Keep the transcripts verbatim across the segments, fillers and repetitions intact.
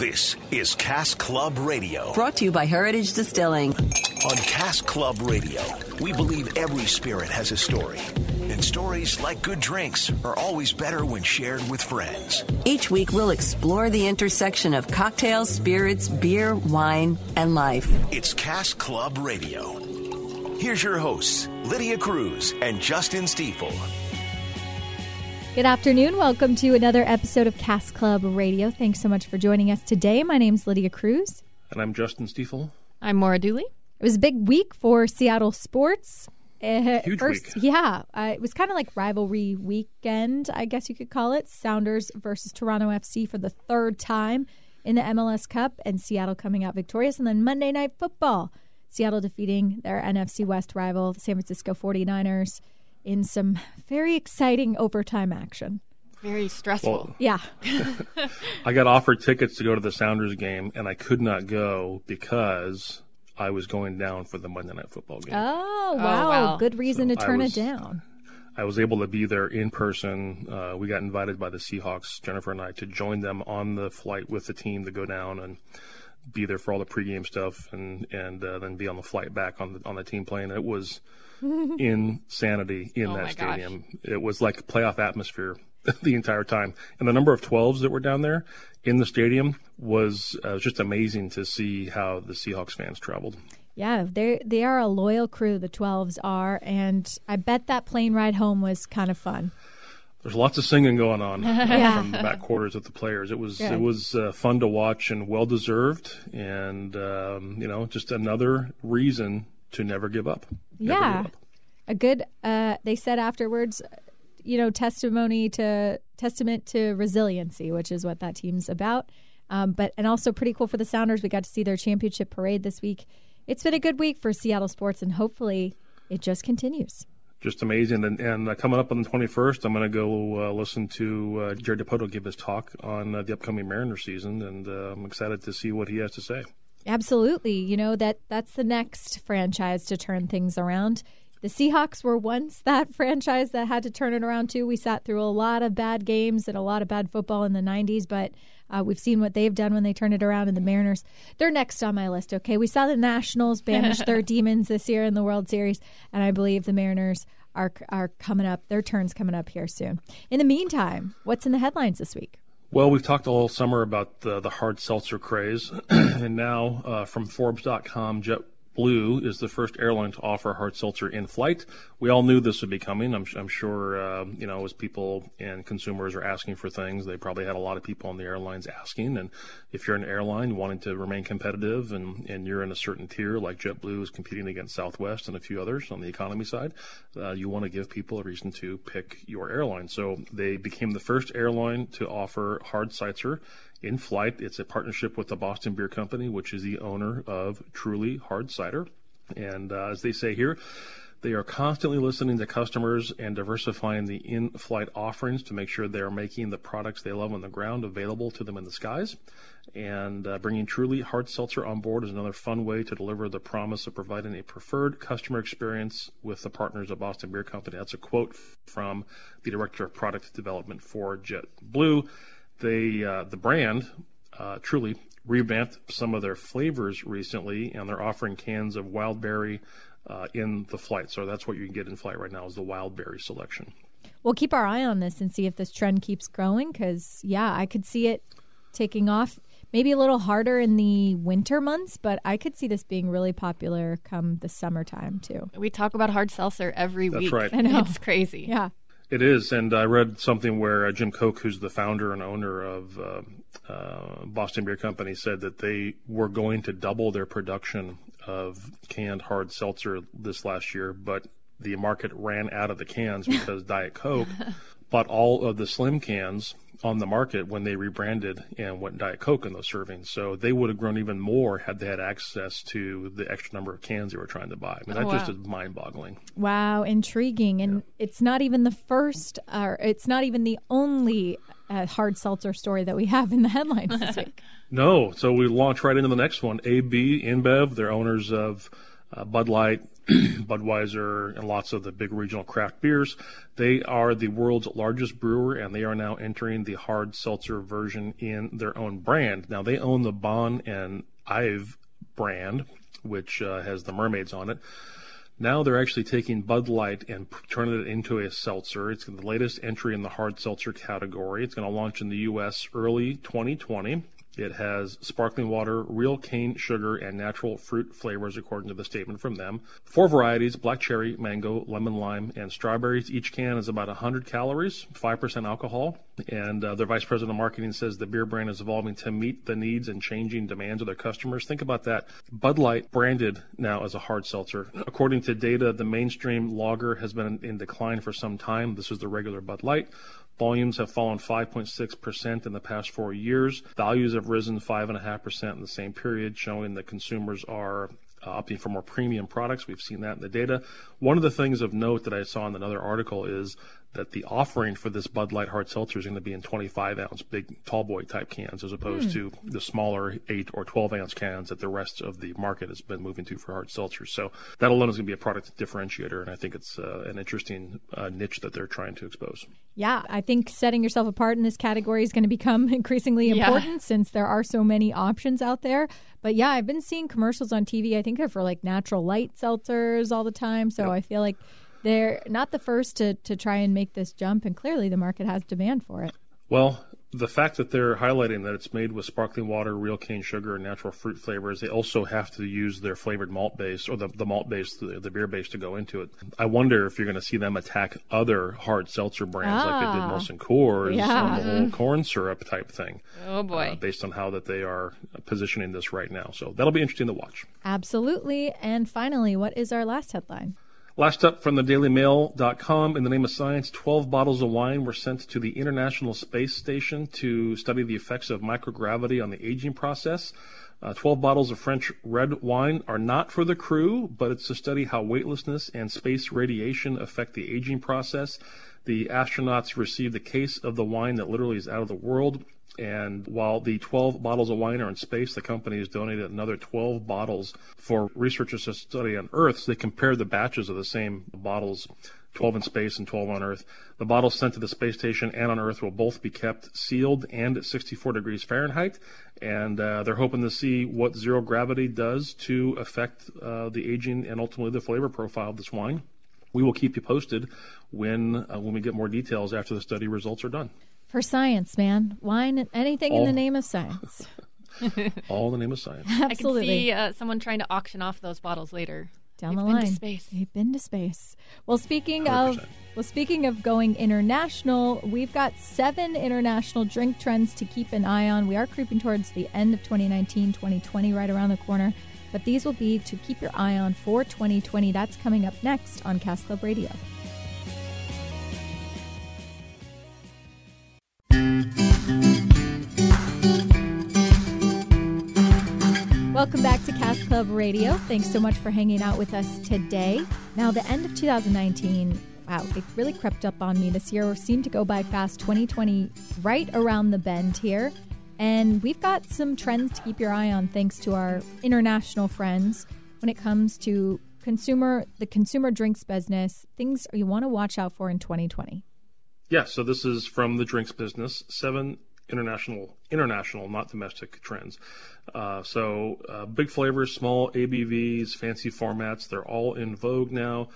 This is Cask Club Radio. Brought to you by Heritage Distilling. On Cask Club Radio, we believe every spirit has a story. And stories, like good drinks, are always better when shared with friends. Each week, we'll explore the intersection of cocktails, spirits, beer, wine, and life. It's Cask Club Radio. Here's your hosts, Lydia Cruz and Justin Stiefel. Good afternoon. Welcome to another episode of Cask Club Radio. Thanks so much for joining us today. My name's Lydia Cruz. And I'm Justin Stiefel. I'm Maura Dooley. It was a big week for Seattle sports. Uh, Huge first, week. Yeah. Uh, it was kind of like rivalry weekend, I guess you could call it. Sounders versus Toronto F C for the third time in the M L S Cup, and Seattle coming out victorious. And then Monday Night Football, Seattle defeating their N F C West rival, the San Francisco forty-niners. In some very exciting overtime action. Very stressful. Well, yeah. I got offered tickets to go to the Sounders game, and I could not go because I was going down for the Monday Night Football game. Oh, wow. Oh, wow. Good reason so to turn was, it down. I was able to be there in person. Uh, we got invited by the Seahawks, Jennifer and I, to join them on the flight with the team to go down and be there for all the pregame stuff and, and uh, then be on the flight back on the, on the team plane. It was... insanity in oh that stadium. Gosh. It was like playoff atmosphere the entire time. And the number of twelves that were down there in the stadium was uh, just amazing to see how the Seahawks fans traveled. Yeah, they they are a loyal crew, the twelves are, and I bet that plane ride home was kind of fun. There's lots of singing going on uh, yeah. from the back quarters with the players. It was Good. it was uh, fun to watch and well-deserved, and um, you know, just another reason to never give up. Never yeah. Give up. A good, uh, they said afterwards, you know, testimony to, testament to resiliency, which is what that team's about. Um, but, and also pretty cool for the Sounders. We got to see their championship parade this week. It's been a good week for Seattle sports, and hopefully it just continues. Just amazing. And, and uh, coming up on the twenty-first, I'm going to go uh, listen to uh, Jerry Dipoto give his talk on uh, the upcoming Mariners season. And uh, I'm excited to see what he has to say. Absolutely. You know, that that's the next franchise to turn things around. The Seahawks were once that franchise that had to turn it around, too. We sat through a lot of bad games and a lot of bad football in the nineties, but uh, we've seen what they've done when they turned it around. And the Mariners, they're next on my list, okay? We saw the Nationals banish their demons this year in the World Series, and I believe the Mariners are are coming up. Their turn's coming up here soon. In the meantime, what's in the headlines this week? Well, we've talked all summer about the, the hard seltzer craze, and now uh, from Forbes dot com, JetBlue is the first airline to offer hard seltzer in flight. We all knew this would be coming. I'm, I'm sure, uh, you know, as people and consumers are asking for things, they probably had a lot of people on the airlines asking. And if you're an airline wanting to remain competitive and, and you're in a certain tier, like JetBlue is competing against Southwest and a few others on the economy side, uh, you want to give people a reason to pick your airline. So they became the first airline to offer hard seltzer in flight. It's a partnership with the Boston Beer Company, which is the owner of Truly Hard Cider. And uh, as they say here, they are constantly listening to customers and diversifying the in-flight offerings to make sure they are making the products they love on the ground available to them in the skies. And uh, bringing Truly Hard Seltzer on board is another fun way to deliver the promise of providing a preferred customer experience with the partners of Boston Beer Company. That's a quote from the Director of Product Development for JetBlue. They, uh, the brand, uh, Truly, revamped some of their flavors recently, and they're offering cans of wild berry uh, in the flight. So that's what you can get in flight right now is the wild berry selection. We'll keep our eye on this and see if this trend keeps growing because, yeah, I could see it taking off. Maybe a little harder in the winter months, but I could see this being really popular come the summertime, too. We talk about hard seltzer every that's week. That's right. I know. It's crazy. Yeah. It is, and I read something where uh, Jim Koch, who's the founder and owner of uh, uh, Boston Beer Company, said that they were going to double their production of canned hard seltzer this last year, but the market ran out of the cans because Diet Coke bought all of the slim cans on the market when they rebranded and went Diet Coke in those servings. So they would have grown even more had they had access to the extra number of cans they were trying to buy. I mean, oh, that wow. just is mind-boggling. Wow, intriguing. And yeah. it's not even the first, or it's not even the only uh, hard seltzer story that we have in the headlines this week. No, so we launch right into the next one. A B InBev, they're owners of uh, Bud Light, Budweiser, and lots of the big regional craft beers. They are the world's largest brewer, and they are now entering the hard seltzer version in their own brand. Now, they own the Bon and Ive brand, which uh, has the mermaids on it. Now they're actually taking Bud Light and turning it into a seltzer. It's the latest entry in the hard seltzer category. It's going to launch in the U S early twenty twenty. It has sparkling water, real cane sugar, and natural fruit flavors, according to the statement from them. Four varieties: black cherry, mango, lemon lime, and strawberries. Each can is about one hundred calories, five percent alcohol. And uh, their vice president of marketing says the beer brand is evolving to meet the needs and changing demands of their customers. Think about that. Bud Light branded now as a hard seltzer. According to data, the mainstream lager has been in decline for some time. This is the regular Bud Light. Volumes have fallen five point six percent in the past four years. Values have risen five point five percent in the same period, showing that consumers are uh, opting for more premium products. We've seen that in the data. One of the things of note that I saw in another article is that the offering for this Bud Light hard seltzer is going to be in twenty-five ounce big tall boy type cans, as opposed mm. to the smaller eight or twelve ounce cans that the rest of the market has been moving to for hard seltzers. So that alone is going to be a product differentiator, and I think it's uh, an interesting uh, niche that they're trying to expose. Yeah, I think setting yourself apart in this category is going to become increasingly important yeah. since there are so many options out there. But yeah, I've been seeing commercials on T V. I think they're for like natural light seltzers all the time. So yep. I feel like they're not the first to, to try and make this jump, and clearly the market has demand for it. Well, the fact that they're highlighting that it's made with sparkling water, real cane sugar, and natural fruit flavors, they also have to use their flavored malt base, or the, the malt base, the, the beer base to go into it. I wonder if you're going to see them attack other hard seltzer brands ah, like they did Molson Coors yeah. on the whole corn syrup type thing. Oh, boy. Uh, based on how that they are positioning this right now. So that'll be interesting to watch. Absolutely. And finally, what is our last headline? Last up from the daily mail dot com, in the name of science, twelve bottles of wine were sent to the International Space Station to study the effects of microgravity on the aging process. Uh, twelve bottles of French red wine are not for the crew, but it's to study how weightlessness and space radiation affect the aging process. The astronauts received a case of the wine that literally is out of the world. And while the twelve bottles of wine are in space, the company has donated another twelve bottles for researchers to study on Earth. So they compared the batches of the same bottles, twelve in space and twelve on Earth. The bottles sent to the space station and on Earth will both be kept sealed and at sixty-four degrees Fahrenheit. And uh, they're hoping to see what zero gravity does to affect uh, the aging and ultimately the flavor profile of this wine. We will keep you posted when uh, when we get more details after the study results are done. For science, man. Wine, anything all, in the name of science. All in the name of science. Absolutely. I can see uh, someone trying to auction off those bottles later. Down They've the line. Been to space. They've been to space. Well, speaking one hundred percent. of well, speaking of going international, we've got seven international drink trends to keep an eye on. We are creeping towards the end of twenty nineteen, twenty twenty, right around the corner. But these will be to keep your eye on for twenty twenty. That's coming up next on Cast Club Radio. Welcome back to Cast Club Radio. Thanks so much for hanging out with us today. Now, the end of two thousand nineteen, wow, it really crept up on me this year. It seemed to go by fast. twenty twenty right around the bend here. And we've got some trends to keep your eye on thanks to our international friends when it comes to consumer, the consumer drinks business, things you want to watch out for in twenty twenty. Yeah, so this is from the drinks business, seven international, international, not domestic trends. Uh, so uh, big flavors, small A B Vs, fancy formats, they're all in vogue now.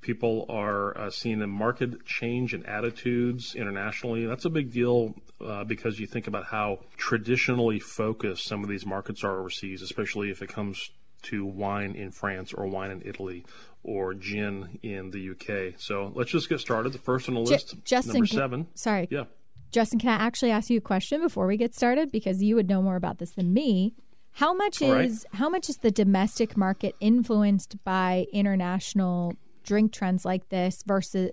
People are uh, seeing a marked change in attitudes internationally. That's a big deal uh, because you think about how traditionally focused some of these markets are overseas, especially if it comes to wine in France or wine in Italy or gin in the U K. So let's just get started. The first on the J- list, Justin, number seven. Can, sorry. Yeah. Justin, can I actually ask you a question before we get started? Because you would know more about this than me. How much All is right. how much is the domestic market influenced by international drink trends like this versus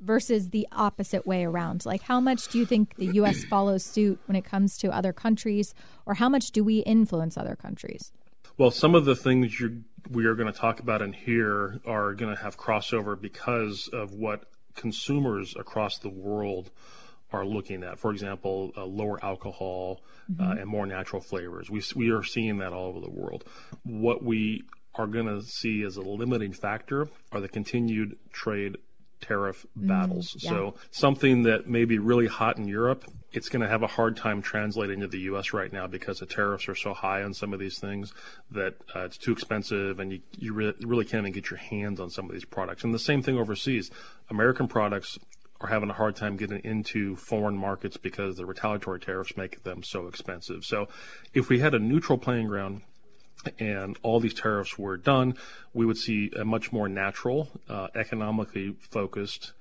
versus the opposite way around? Like, how much do you think the U S follows suit when it comes to other countries, or how much do we influence other countries? Well, some of the things you're, we are going to talk about in here are going to have crossover because of what consumers across the world are looking at. For example, uh, lower alcohol, mm-hmm. uh, and more natural flavors. We we are seeing that all over the world. What we are going to see as a limiting factor are the continued trade tariff battles. Mm, yeah. So something that may be really hot in Europe, it's going to have a hard time translating to the U S right now because the tariffs are so high on some of these things that uh, it's too expensive and you, you re- really can't even get your hands on some of these products. And the same thing overseas. American products are having a hard time getting into foreign markets because the retaliatory tariffs make them so expensive. So if we had a neutral playing ground and all these tariffs were done, we would see a much more natural, uh, economically focused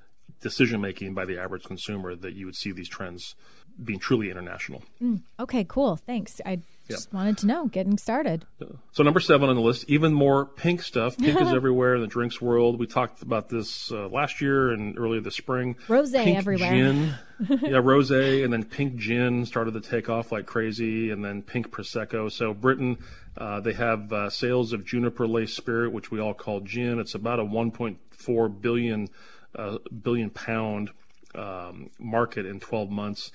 decision-making by the average consumer that you would see these trends being truly international. Mm, okay, cool. Thanks. I just yep. wanted to know, getting started. So number seven on the list, even more pink stuff. Pink is everywhere in the drinks world. We talked about this uh, last year and earlier this spring. Rosé everywhere. Gin. yeah, rosé, and then pink gin started to take off like crazy, and then pink Prosecco. So Britain, uh, they have uh, sales of juniper-laced spirit, which we all call gin. It's about a one point four billion uh, billion pound um, market in twelve months.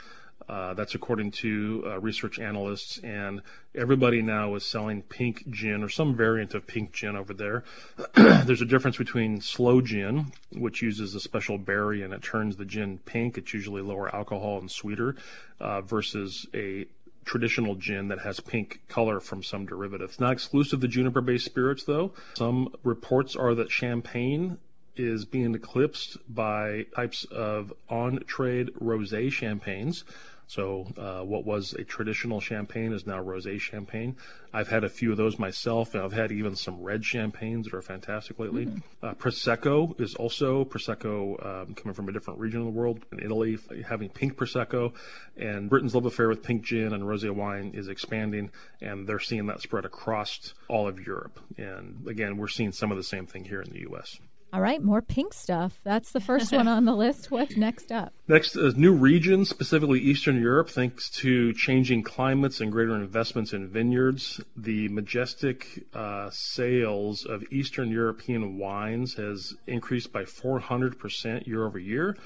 Uh, that's according to uh, research analysts, and everybody now is selling pink gin or some variant of pink gin over there. There's a difference between sloe gin, which uses a special berry and it turns the gin pink. It's usually lower alcohol and sweeter, uh, versus a traditional gin that has pink color from some derivatives. Not exclusive to juniper-based spirits, though. Some reports are that champagne is being eclipsed by types of on-trade rosé champagnes. So uh, what was a traditional champagne is now rosé champagne. I've had a few of those myself, and I've had even some red champagnes that are fantastic lately. Mm-hmm. Uh, Prosecco is also, Prosecco um, coming from a different region of the world. In Italy, having pink Prosecco, and Britain's love affair with pink gin and rosé wine is expanding, and they're seeing that spread across all of Europe. And again, we're seeing some of the same thing here in the U S. All right, more pink stuff. That's the first one on the list. What's next up? Next is new regions, specifically Eastern Europe. Thanks to changing climates and greater investments in vineyards, the majestic uh, sales of Eastern European wines has increased by four hundred percent year over year.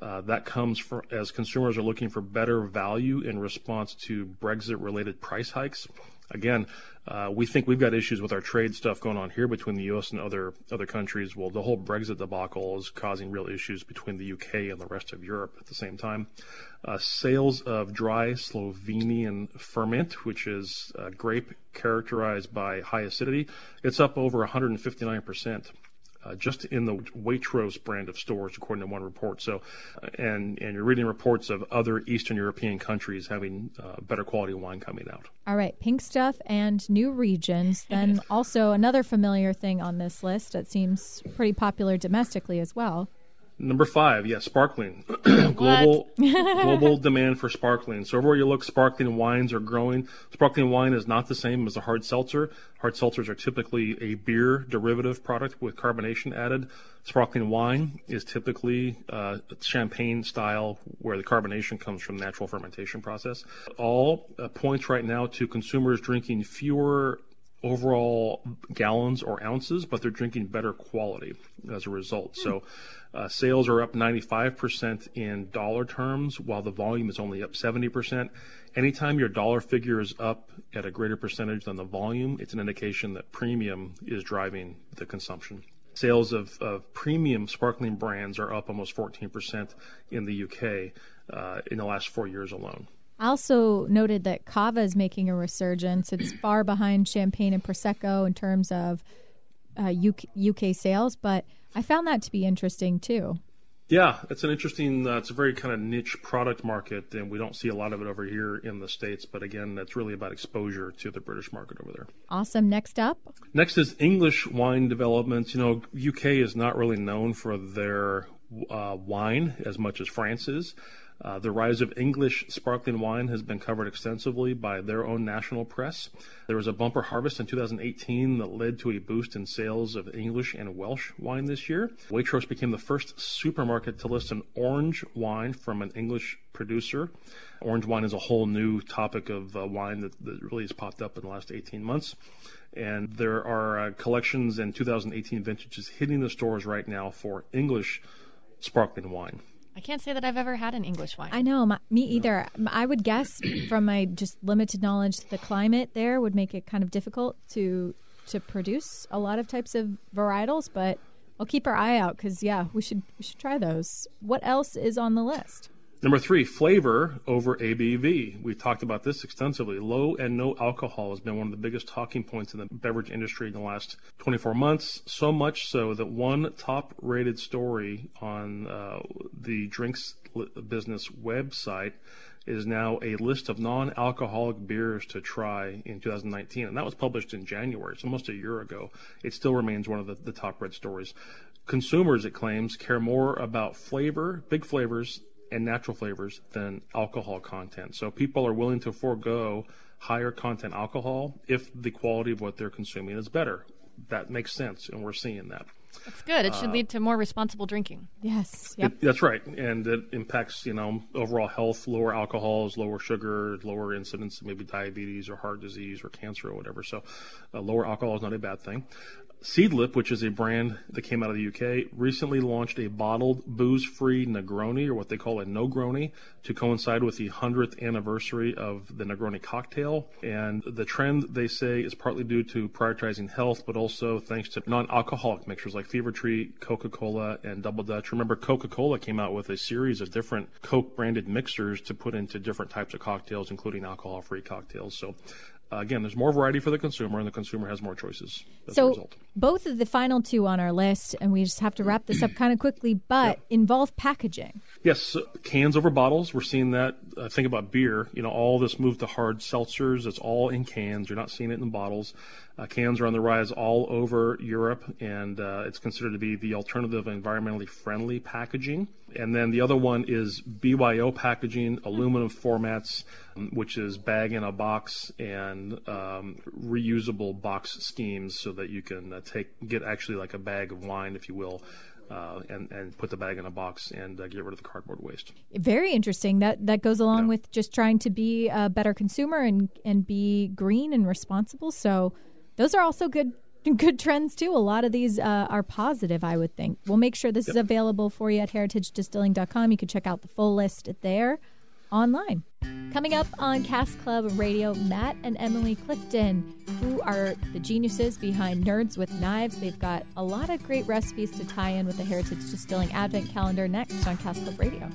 Uh, that comes from, as consumers are looking for better value in response to Brexit-related price hikes. Again, uh, we think we've got issues with our trade stuff going on here between the U S and other other countries. Well, the whole Brexit debacle is causing real issues between the U K and the rest of Europe at the same time. Uh, sales of dry Slovenian ferment, which is uh, grape characterized by high acidity, it's up over one hundred fifty-nine percent. Uh, just in the Waitrose brand of stores, according to one report. So, and and you're reading reports of other Eastern European countries having uh, better quality wine coming out. All right, pink stuff and new regions. Then also another familiar thing on this list that seems pretty popular domestically as well. Number five, yeah, sparkling. global global demand for sparkling. So everywhere you look, sparkling wines are growing. Sparkling wine is not the same as a hard seltzer. Hard seltzers are typically a beer derivative product with carbonation added. Sparkling wine is typically uh, champagne style, where the carbonation comes from natural fermentation process. All uh, points right now to consumers drinking fewer overall gallons or ounces, but they're drinking better quality as a result. So uh, sales are up ninety-five percent in dollar terms, while the volume is only up seventy percent. Anytime your dollar figure is up at a greater percentage than the volume, it's an indication that premium is driving the consumption. Sales of, of premium sparkling brands are up almost fourteen percent in the U K uh, in the last four years alone. I also noted that Cava is making a resurgence. It's far behind Champagne and Prosecco in terms of uh, U K, U K sales, but I found that to be interesting too. Yeah, it's an interesting, uh, it's a very kind of niche product market, and we don't see a lot of it over here in the States. But again, that's really about exposure to the British market over there. Awesome. Next up? Next is English wine developments. You know, U K is not really known for their uh, wine as much as France is. Uh, the rise of English sparkling wine has been covered extensively by their own national press. There was a bumper harvest in two thousand eighteen that led to a boost in sales of English and Welsh wine this year. Waitrose became the first supermarket to list an orange wine from an English producer. Orange wine is a whole new topic of uh, wine that, that really has popped up in the last eighteen months. And there are uh, collections and two thousand eighteen vintages hitting the stores right now for English sparkling wine. I can't say that I've ever had an English wine. I know, my, me either. No. I would guess from my just limited knowledge, the climate there would make it kind of difficult to to produce a lot of types of varietals, but I'll keep our eye out because, yeah, we should we should try those. What else is on the list? Number three, flavor over A B V. We've talked about this extensively. Low and no alcohol has been one of the biggest talking points in the beverage industry in the last twenty-four months, so much so that one top-rated story on uh, the drinks business website is now a list of non-alcoholic beers to try in two thousand nineteen, and that was published in January. It's almost a year ago. It still remains one of the, the top-read stories. Consumers, it claims, care more about flavor, big flavors, and natural flavors than alcohol content. So people are willing to forego higher content alcohol if the quality of what they're consuming is better. That makes sense, and we're seeing that. That's good. It uh, should lead to more responsible drinking. Yes. Yep. It, that's right. And it impacts, you know, overall health, lower alcohols, lower sugar, lower incidence of maybe diabetes or heart disease or cancer or whatever. So uh, lower alcohol is not a bad thing. Seedlip, which is a brand that came out of the U K, recently launched a bottled booze-free Negroni, or what they call a Nogroni, to coincide with the hundredth anniversary of the Negroni cocktail. And the trend, they say, is partly due to prioritizing health, but also thanks to non-alcoholic mixers like Fever Tree, Coca-Cola, and Double Dutch. Remember, Coca-Cola came out with a series of different Coke-branded mixers to put into different types of cocktails, including alcohol-free cocktails. So Uh, again, there's more variety for the consumer, and the consumer has more choices as a result. So both of the final two on our list, and we just have to wrap this up kind of quickly, but yeah. involve packaging. Yes, cans over bottles. We're seeing that. Uh, think about beer. You know, all this move to hard seltzers. It's all in cans. You're not seeing it in bottles. Uh, cans are on the rise all over Europe, and uh, it's considered to be the alternative environmentally friendly packaging. And then the other one is B Y O packaging, aluminum formats, which is bag in a box and um, reusable box schemes so that you can uh, take get actually like a bag of wine, if you will, uh, and, and put the bag in a box and uh, get rid of the cardboard waste. Very interesting. That that goes along yeah. with just trying to be a better consumer and, and be green and responsible. So those are also good Good trends, too. A lot of these uh, are positive, I would think. We'll make sure this yep. is available for you at heritage distilling dot com. You can check out the full list there online. Coming up on Cast Club Radio, Matt and Emily Clifton, who are the geniuses behind Nerds with Knives. They've got a lot of great recipes to tie in with the Heritage Distilling Advent Calendar next on Cast Club Radio.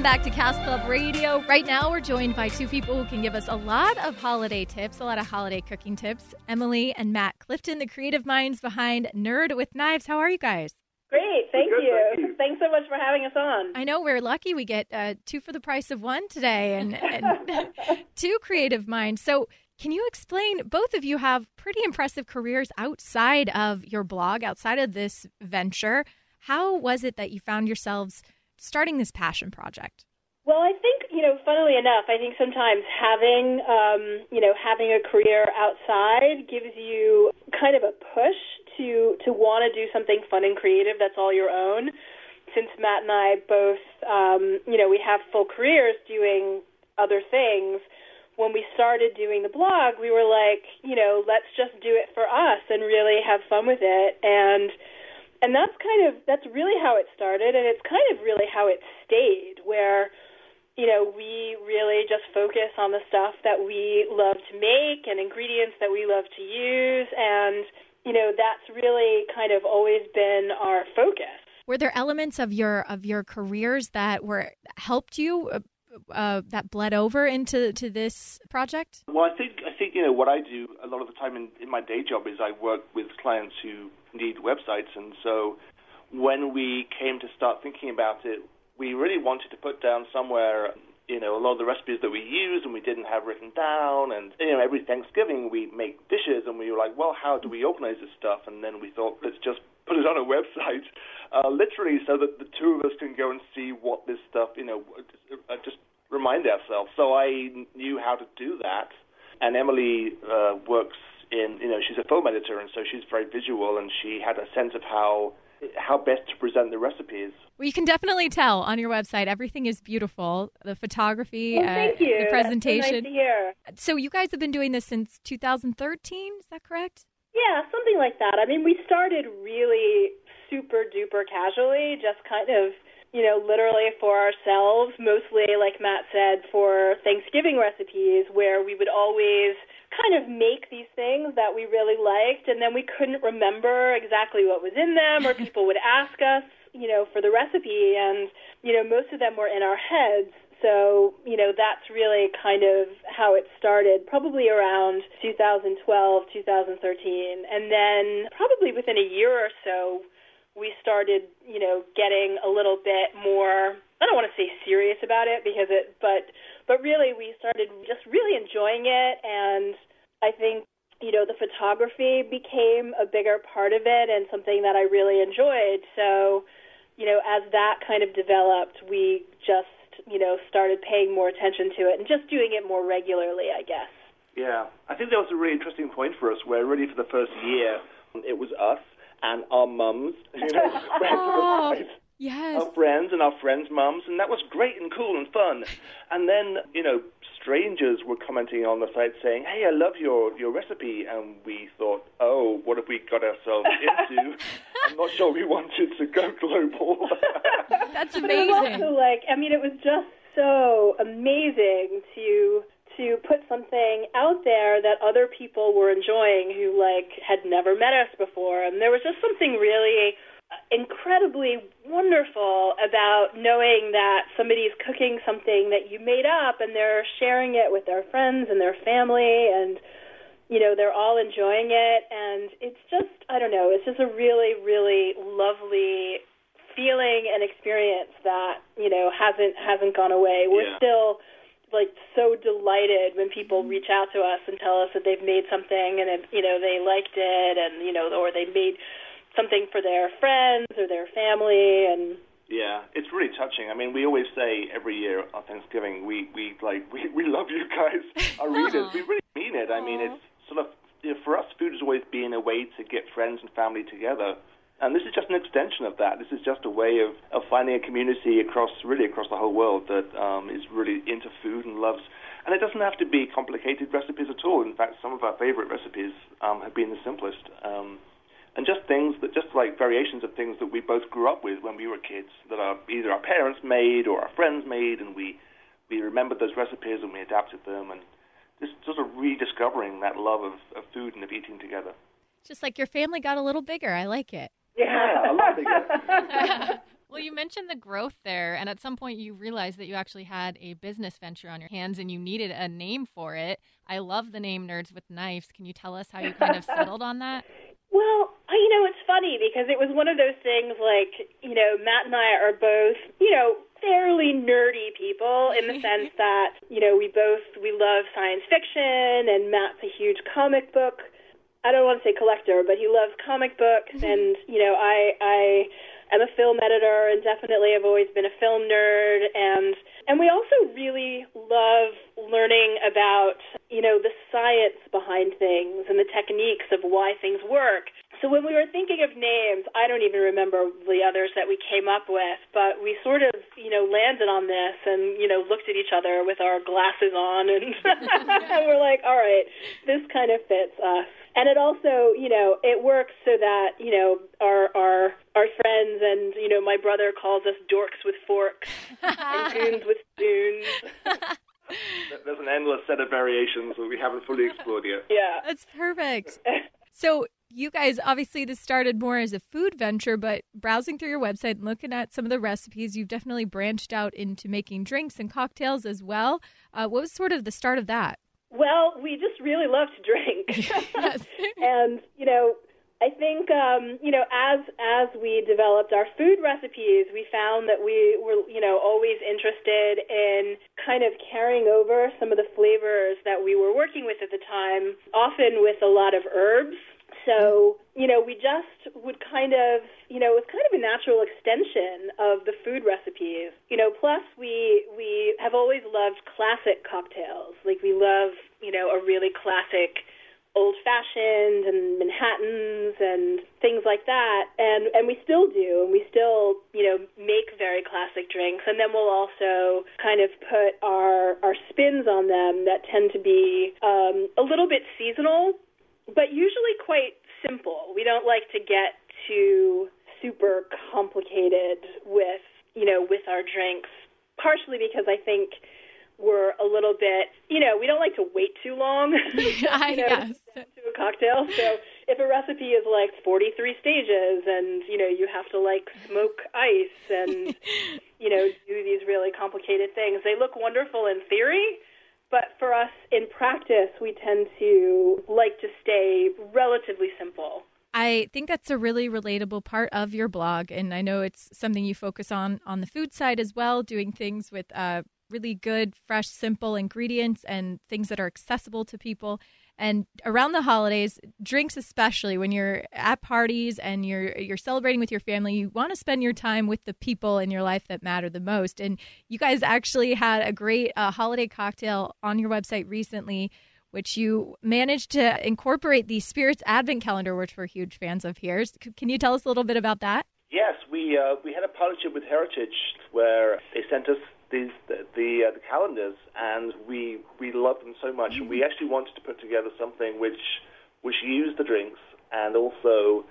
Back to Cast Club Radio. Right now, we're joined by two people who can give us a lot of holiday tips, a lot of holiday cooking tips. Emily and Matt Clifton, the creative minds behind Nerd with Knives. How are you guys? Great, thank Good, you. Thank you. Thanks so much for having us on. I know we're lucky. We get uh, two for the price of one today, and, and two creative minds. So, can you explain? Both of you have pretty impressive careers outside of your blog, outside of this venture. How was it that you found yourselves starting this passion project? Well, I think, you know, funnily enough, I think sometimes having, um, you know, having a career outside gives you kind of a push to to want to do something fun and creative that's all your own. Since Matt and I both, um, you know, we have full careers doing other things, when we started doing the blog, we were like, you know, let's just do it for us and really have fun with it. And And that's kind of, that's really how it started, and it's kind of really how it stayed, where, you know, we really just focus on the stuff that we love to make and ingredients that we love to use, and, you know, that's really kind of always been our focus. Were there elements of your of your careers that were helped you, uh, that bled over into to this project? Well, I think, I think you know, what I do a lot of the time in, in my day job is I work with clients who need websites, and so when we came to start thinking about it, we really wanted to put down somewhere, you know, a lot of the recipes that we use and we didn't have written down, and, you know, every Thanksgiving we make dishes, and we were like, well, how do we organize this stuff? And then we thought, let's just put it on a website, uh, literally, so that the two of us can go and see what this stuff, you know, just remind ourselves. So I knew how to do that, and Emily uh, works in, you know, she's a film editor, and so she's very visual, and she had a sense of how how best to present the recipes. Well, you can definitely tell on your website. Everything is beautiful. The photography, well, thank uh, you. The presentation. That's so nice to hear. So you guys have been doing this since two thousand thirteen, is that correct? Yeah, something like that. I mean, we started really super duper casually, just kind of, you know, literally for ourselves, mostly, like Matt said, for Thanksgiving recipes, where we would always kind of make these things that we really liked, and then we couldn't remember exactly what was in them, or people would ask us, you know, for the recipe, and, you know, most of them were in our heads. So, you know, that's really kind of how it started, probably around two thousand twelve, two thousand thirteen. And then probably within a year or so, we started, you know, getting a little bit more, I don't want to say serious about it, because it, but but really we started just really enjoying it. And I think, you know, the photography became a bigger part of it and something that I really enjoyed. So, you know, as that kind of developed, we just, you know, started paying more attention to it and just doing it more regularly, I guess. Yeah, I think that was a really interesting point for us, where really for the first year, it was us and our mums, you know, oh, yes. our friends and our friends' mums, and that was great and cool and fun. And then, you know, strangers were commenting on the site saying, hey, I love your, your recipe, and we thought, oh, what have we got ourselves into? I'm not sure we wanted to go global. That's amazing. But it was also like, I mean, it was just so amazing to to put something out there that other people were enjoying who, like, had never met us before. And there was just something really incredibly wonderful about knowing that somebody's cooking something that you made up and they're sharing it with their friends and their family, and, you know, they're all enjoying it. And it's just, I don't know, it's just a really, really lovely feeling and experience that, you know, hasn't hasn't gone away. We're yeah. still, like, so delighted when people reach out to us and tell us that they've made something and, it, you know, they liked it, and, you know, or they made something for their friends or their family. And yeah, it's really touching. I mean, we always say every year on Thanksgiving, we, we like, we, we love you guys, our readers. We really mean it. Aww. I mean, it's sort of, you know, for us, food has always been a way to get friends and family together. And this is just an extension of that. This is just a way of, of finding a community across, really across the whole world that um, is really into food and loves. And it doesn't have to be complicated recipes at all. In fact, some of our favorite recipes um, have been the simplest. Um, and just things that, just like variations of things that we both grew up with when we were kids, that our, either our parents made or our friends made, and we, we remembered those recipes and we adapted them. And just sort of rediscovering that love of, of food and of eating together. Just like your family got a little bigger. I like it. Yeah, I love it. Well, you mentioned the growth there, and at some point you realized that you actually had a business venture on your hands and you needed a name for it. I love the name Nerds with Knives. Can you tell us how you kind of settled on that? Well, you know, it's funny because it was one of those things like, you know, Matt and I are both, you know, fairly nerdy people in the sense that, you know, we both, we love science fiction, and Matt's a huge comic book, I don't want to say collector, but he loves comic books, and, you know, I I am a film editor, and definitely I've always been a film nerd, and and we also really love learning about, you know, the science behind things and the techniques of why things work. So when we were thinking of names, I don't even remember the others that we came up with, but we sort of, you know, landed on this and, you know, looked at each other with our glasses on, and we're like, all right, this kind of fits us. And it also, you know, it works so that, you know, our our our friends and, you know, my brother calls us dorks with forks and goons with spoons. There's an endless set of variations that we haven't fully explored yet. Yeah. That's perfect. So you guys, obviously this started more as a food venture, but browsing through your website and looking at some of the recipes, you've definitely branched out into making drinks and cocktails as well. Uh, what was sort of the start of that? Well, we just really love to drink. Yes. And, you know, I think, um, you know, as as we developed our food recipes, we found that we were, you know, always interested in kind of carrying over some of the flavors that we were working with at the time, often with a lot of herbs. So, you know, we just would kind of, you know, it was kind of a natural extension of the food recipes. You know, plus we we have always loved classic cocktails. Like, we love, you know, a really classic old-fashioned and Manhattans and things like that, and and we still do, and we still, you know, make very classic drinks, and then we'll also kind of put our, our spins on them that tend to be um, a little bit seasonal, but usually quite simple. We don't like to get too super complicated with, you know, with our drinks, partially because I think we're a little bit, you know, we don't like to wait too long I you know, guess. to a cocktail. So if a recipe is like forty-three stages and, you know, you have to like smoke ice and, you know, do these really complicated things, they look wonderful in theory. But for us in practice, we tend to like to stay relatively simple. I think that's a really relatable part of your blog. And I know it's something you focus on on the food side as well, doing things with uh, really good, fresh, simple ingredients and things that are accessible to people. And around the holidays, drinks especially, when you're at parties and you're you're celebrating with your family, you want to spend your time with the people in your life that matter the most. And you guys actually had a great uh, holiday cocktail on your website recently, which you managed to incorporate the Spirits Advent Calendar, which we're huge fans of here. Can you tell us a little bit about that? Yes, we uh, we had a partnership with Heritage where they sent us These, the the, uh, the calendars, and we we loved them so much. Mm-hmm. We actually wanted to put together something which which used the drinks and also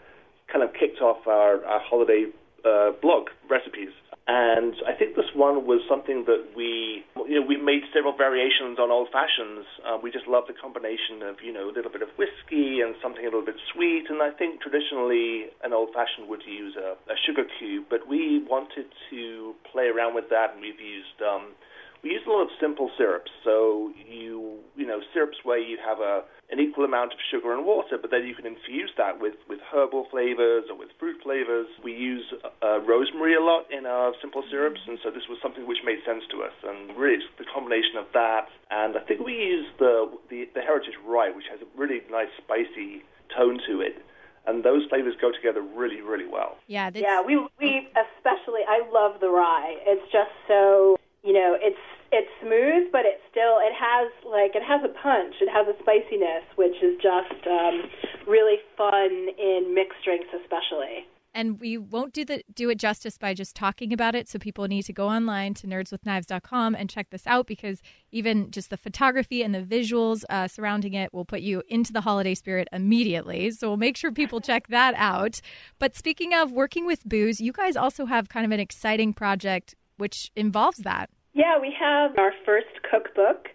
kind of kicked off our, our holiday uh, blog recipes. And I think this one was something that we, you know, we made several variations on old fashions. Uh, we just loved the combination of, you know, a little bit of whiskey and something a little bit sweet. And I think traditionally an old fashioned would use a, a sugar cube, but we wanted to play around with that. And we've used, um, we used a lot of simple syrups. So you, you know, syrups where you have a an equal amount of sugar and water, but then you can infuse that with, with herbal flavors or with fruit flavors. We use uh, rosemary a lot in our simple syrups, and so this was something which made sense to us. And really, it's the combination of that, and I think we use the, the, the Heritage Rye, which has a really nice spicy tone to it. And those flavors go together really, really well. Yeah, that's... yeah. We we especially, I love the rye. It's just so, you know, it's it's smooth, but it still, it has like, it has a punch. It has a spiciness, which is just um, really fun in mixed drinks, especially. And we won't do the do it justice by just talking about it. So people need to go online to nerds with knives dot com and check this out, because even just the photography and the visuals uh, surrounding it will put you into the holiday spirit immediately. So we'll make sure people check that out. But speaking of working with booze, you guys also have kind of an exciting project which involves that. Yeah, we have our first cookbook,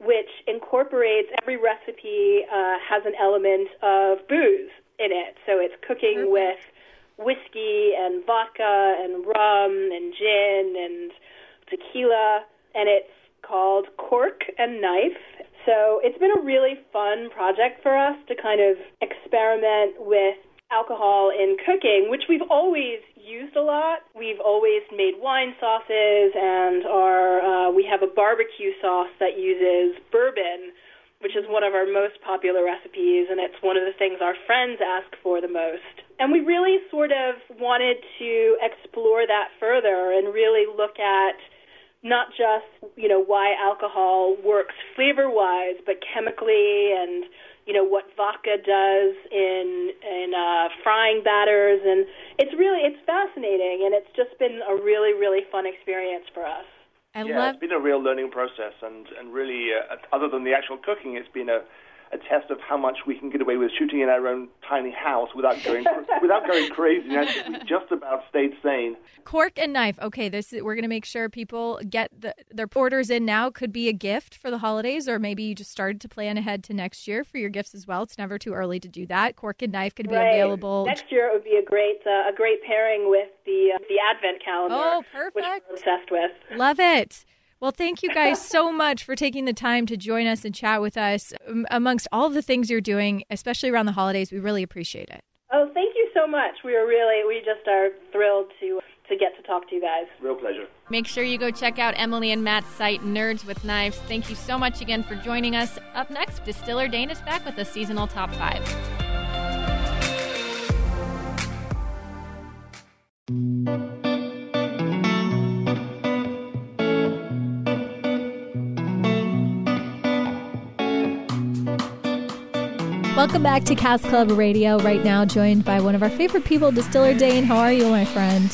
which incorporates every recipe uh, has an element of booze in it. So it's cooking Perfect. with whiskey and vodka and rum and gin and tequila, and it's called Cork and Knife. So it's been a really fun project for us to kind of experiment with alcohol in cooking, which we've always used a lot. We've always made wine sauces, and our uh, we have a barbecue sauce that uses bourbon, which is one of our most popular recipes, and it's one of the things our friends ask for the most. And we really sort of wanted to explore that further and really look at not just, you know, why alcohol works flavor-wise, but chemically, and you know what vodka does in in uh, frying batters, and it's really it's fascinating, and it's just been a really really fun experience for us. I yeah, love... it's been a real learning process, and and really, uh, other than the actual cooking, it's been a, a test of how much we can get away with shooting in our own tiny house without going without going crazy. And actually, we just about stayed sane. Cork and Knife. Okay, this is, we're going to make sure people get the, their orders in now. Could be a gift for the holidays, or maybe you just started to plan ahead to next year for your gifts as well. It's never too early to do that. Cork and Knife could be right. available next year. It would be a great uh, a great pairing with the uh, the Advent calendar. Oh, perfect! Which we're obsessed with. Love it. Well, thank you guys so much for taking the time to join us and chat with us. Um, amongst all the things you're doing, especially around the holidays, we really appreciate it. Oh, thank you so much. We are really, we just are thrilled to to get to talk to you guys. Real pleasure. Make sure you go check out Emily and Matt's site, Nerds with Knives. Thank you so much again for joining us. Up next, Distiller Dane is back with a seasonal top five. Welcome back to Cask Club Radio. Right now, joined by one of our favorite people, Distiller Dane. How are you, my friend?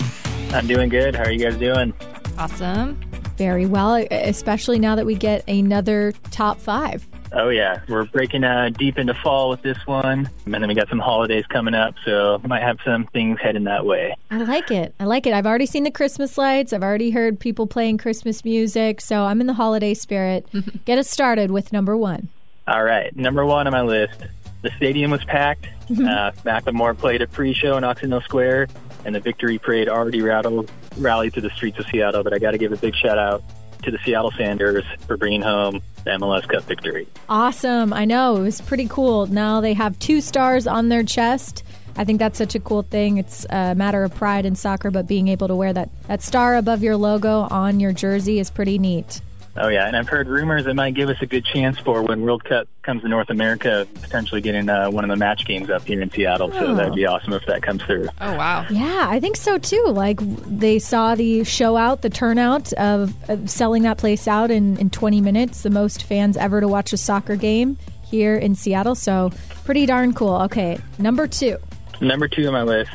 I'm doing good. How are you guys doing? Awesome. Very well, especially now that we get another top five. Oh, yeah. We're breaking uh, deep into fall with this one. And then we got some holidays coming up, so might have some things heading that way. I like it. I like it. I've already seen the Christmas lights. I've already heard people playing Christmas music. So I'm in the holiday spirit. Get us started with number one. All right. Number one on my list. The stadium was packed. uh, Macklemore played a pre-show in Oxnard Square, and the victory parade already rattled, rallied through the streets of Seattle. But I got to give a big shout-out to the Seattle Sounders for bringing home the M L S Cup victory. Awesome. I know. It was pretty cool. Now they have two stars on their chest. I think that's such a cool thing. It's a matter of pride in soccer, but being able to wear that, that star above your logo on your jersey is pretty neat. Oh, yeah. And I've heard rumors it might give us a good chance for when World Cup comes to North America, potentially getting uh, one of the match games up here in Seattle. Oh. So that'd be awesome if that comes through. Oh, wow. Yeah, I think so, too. Like, they saw the show out, the turnout of, of selling that place out in, in twenty minutes, the most fans ever to watch a soccer game here in Seattle. So pretty darn cool. Okay, number two. Number two on my list.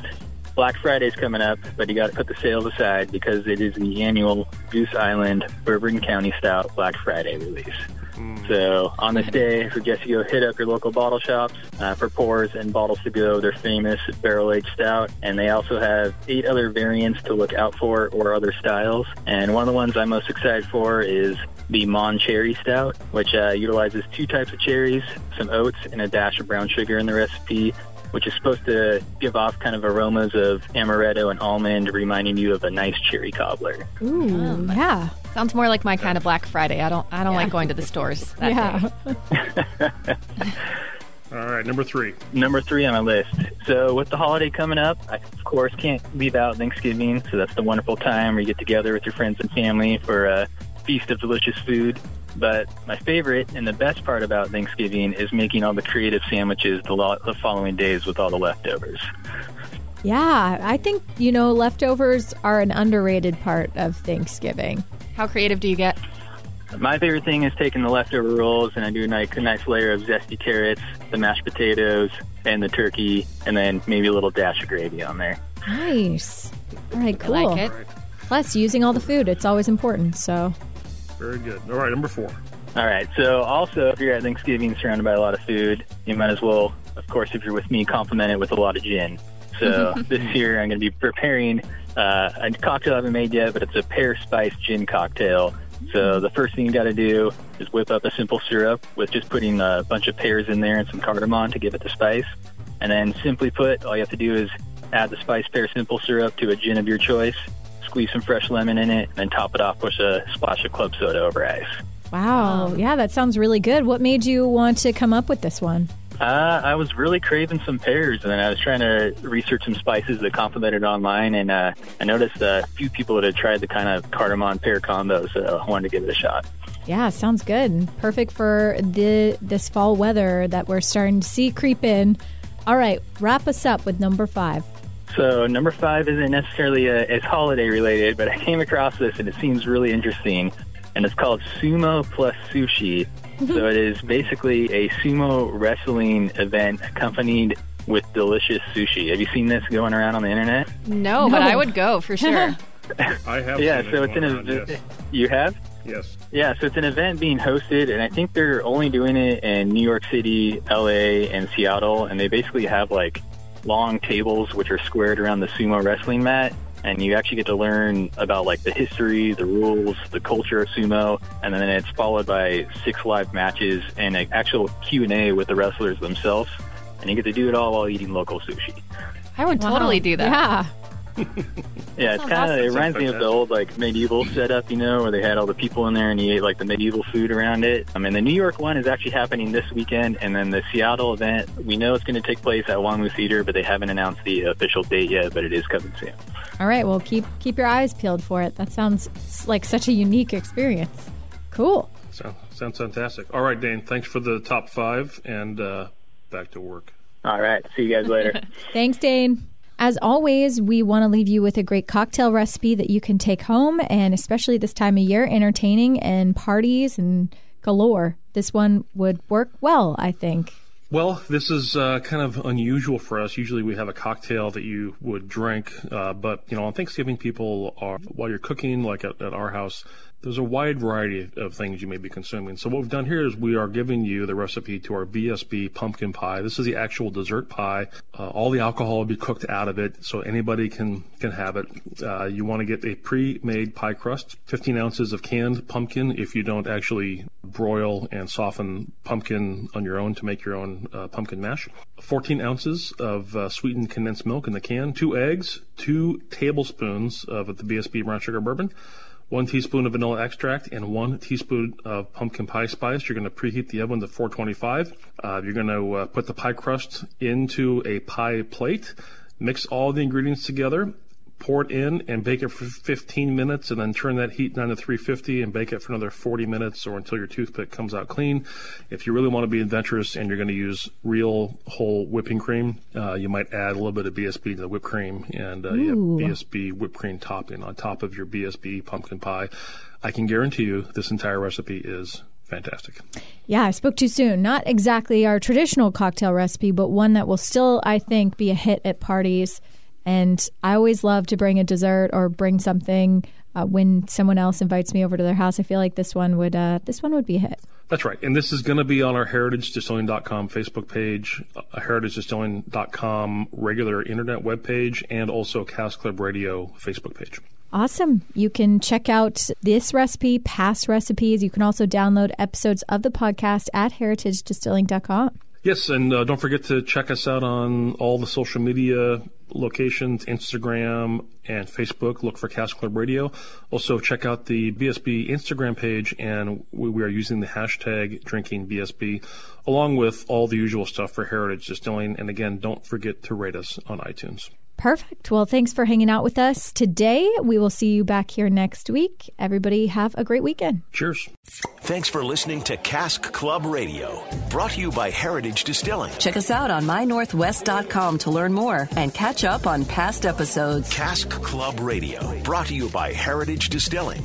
Black Friday's coming up, but you got to put the sales aside because it is the annual Goose Island Bourbon County Stout Black Friday release. Mm. So on this day, I suggest you go hit up your local bottle shops uh, for pours and bottles to go. They're famous barrel-aged stout, and they also have eight other variants to look out for or other styles. And one of the ones I'm most excited for is the Mon Cherry Stout, which uh, utilizes two types of cherries, some oats, and a dash of brown sugar in the recipe, which is supposed to give off kind of aromas of amaretto and almond, reminding you of a nice cherry cobbler. Ooh, um, yeah. Sounds more like my kind of Black Friday. I don't I don't yeah. like going to the stores that yeah. day. All right, number three. Number three on my list. So with the holiday coming up, I, of course, can't leave out Thanksgiving. So that's the wonderful time where you get together with your friends and family for a feast of delicious food. But my favorite and the best part about Thanksgiving is making all the creative sandwiches the, lo- the following days with all the leftovers. Yeah, I think, you know, leftovers are an underrated part of Thanksgiving. How creative do you get? My favorite thing is taking the leftover rolls, and I do a nice, a nice layer of zesty carrots, the mashed potatoes, and the turkey, and then maybe a little dash of gravy on there. Nice. All right, cool. I like it. Plus, using all the food, it's always important, so... Very good. All right, number four. All right, so also, if you're at Thanksgiving surrounded by a lot of food, you might as well, of course, if you're with me, compliment it with a lot of gin. So this year I'm going to be preparing uh, a cocktail I haven't made yet, but it's a pear spice gin cocktail. So the first thing you got to do is whip up a simple syrup with just putting a bunch of pears in there and some cardamom to give it the spice. And then simply put, all you have to do is add the spice pear simple syrup to a gin of your choice, squeeze some fresh lemon in it, and then top it off with a splash of club soda over ice. Wow. Yeah, that sounds really good. What made you want to come up with this one? Uh, I was really craving some pears, and then I was trying to research some spices that complemented online, and uh, I noticed a uh, few people that had tried the kind of cardamom pear combo, so I wanted to give it a shot. Yeah, sounds good. Perfect for the this fall weather that we're starting to see creep in. All right, wrap us up with number five. So number five isn't necessarily a, as holiday-related, but I came across this, and it seems really interesting, and it's called Sumo Plus Sushi. So it is basically a sumo wrestling event accompanied with delicious sushi. Have you seen this going around on the Internet? No, no. But I would go for sure. I have yeah, seen so it's an around, ev- yes. You have? Yes. Yeah, so it's an event being hosted, and I think they're only doing it in New York City, L A, and Seattle, and they basically have, like, long tables which are squared around the sumo wrestling mat, and you actually get to learn about like the history, the rules, the culture of sumo, and then it's followed by six live matches and an actual Q and A with the wrestlers themselves, and you get to do it all while eating local sushi. I would wow. totally do that. Yeah. Yeah, it's kind of, it reminds me of the old like medieval setup, you know, where they had all the people in there and you ate like the medieval food around it. I mean, the New York one is actually happening this weekend, and then the Seattle event, we know it's going to take place at Wongwu Theater, but they haven't announced the official date yet, but it is coming soon. All right, well, keep keep your eyes peeled for it. That sounds like such a unique experience. Cool. So, sounds fantastic. All right, Dane, thanks for the top five, and uh, back to work. All right, see you guys later. Thanks, Dane. As always, we want to leave you with a great cocktail recipe that you can take home, and especially this time of year, entertaining and parties and galore. This one would work well, I think. Well, this is uh, kind of unusual for us. Usually we have a cocktail that you would drink, uh, but, you know, on Thanksgiving, people are, while you're cooking, like at, at our house, there's a wide variety of things you may be consuming. So what we've done here is we are giving you the recipe to our B S B pumpkin pie. This is the actual dessert pie. Uh, all the alcohol will be cooked out of it, so anybody can, can have it. Uh, you want to get a pre-made pie crust, fifteen ounces of canned pumpkin if you don't actually broil and soften pumpkin on your own to make your own Uh, pumpkin mash, fourteen ounces of uh, sweetened condensed milk in the can, two eggs, two tablespoons of the B S B brown sugar bourbon, one teaspoon of vanilla extract, and one teaspoon of pumpkin pie spice. You're going to preheat the oven to four twenty-five. Uh, you're going to uh, put the pie crust into a pie plate, mix all the ingredients together, pour it in, and bake it for fifteen minutes, and then turn that heat down to three fifty and bake it for another forty minutes or until your toothpick comes out clean. If you really want to be adventurous and you're going to use real whole whipping cream, uh, you might add a little bit of B S B to the whipped cream, and uh, you have B S B whipped cream topping on top of your B S B pumpkin pie. I can guarantee you this entire recipe is fantastic. Yeah, I spoke too soon. Not exactly our traditional cocktail recipe, but one that will still, I think, be a hit at parties. And I always love to bring a dessert or bring something uh, when someone else invites me over to their house. I feel like this one would uh, this one would be a hit. That's right. And this is going to be on our Heritage Distilling dot com Facebook page, Heritage Distilling dot com regular internet webpage, and also Cast Club Radio Facebook page. Awesome. You can check out this recipe, past recipes. You can also download episodes of the podcast at Heritage Distilling dot com. Yes, and uh, don't forget to check us out on all the social media locations, Instagram and Facebook. Look for Cast Club Radio. Also, check out the B S B Instagram page, and we, we are using the hashtag Drinking B S B, along with all the usual stuff for Heritage Distilling. And again, don't forget to rate us on iTunes. Perfect. Well, thanks for hanging out with us today. We will see you back here next week. Everybody have a great weekend. Cheers. Thanks for listening to Cask Club Radio, brought to you by Heritage Distilling. Check us out on my northwest dot com to learn more and catch up on past episodes. Cask Club Radio, brought to you by Heritage Distilling.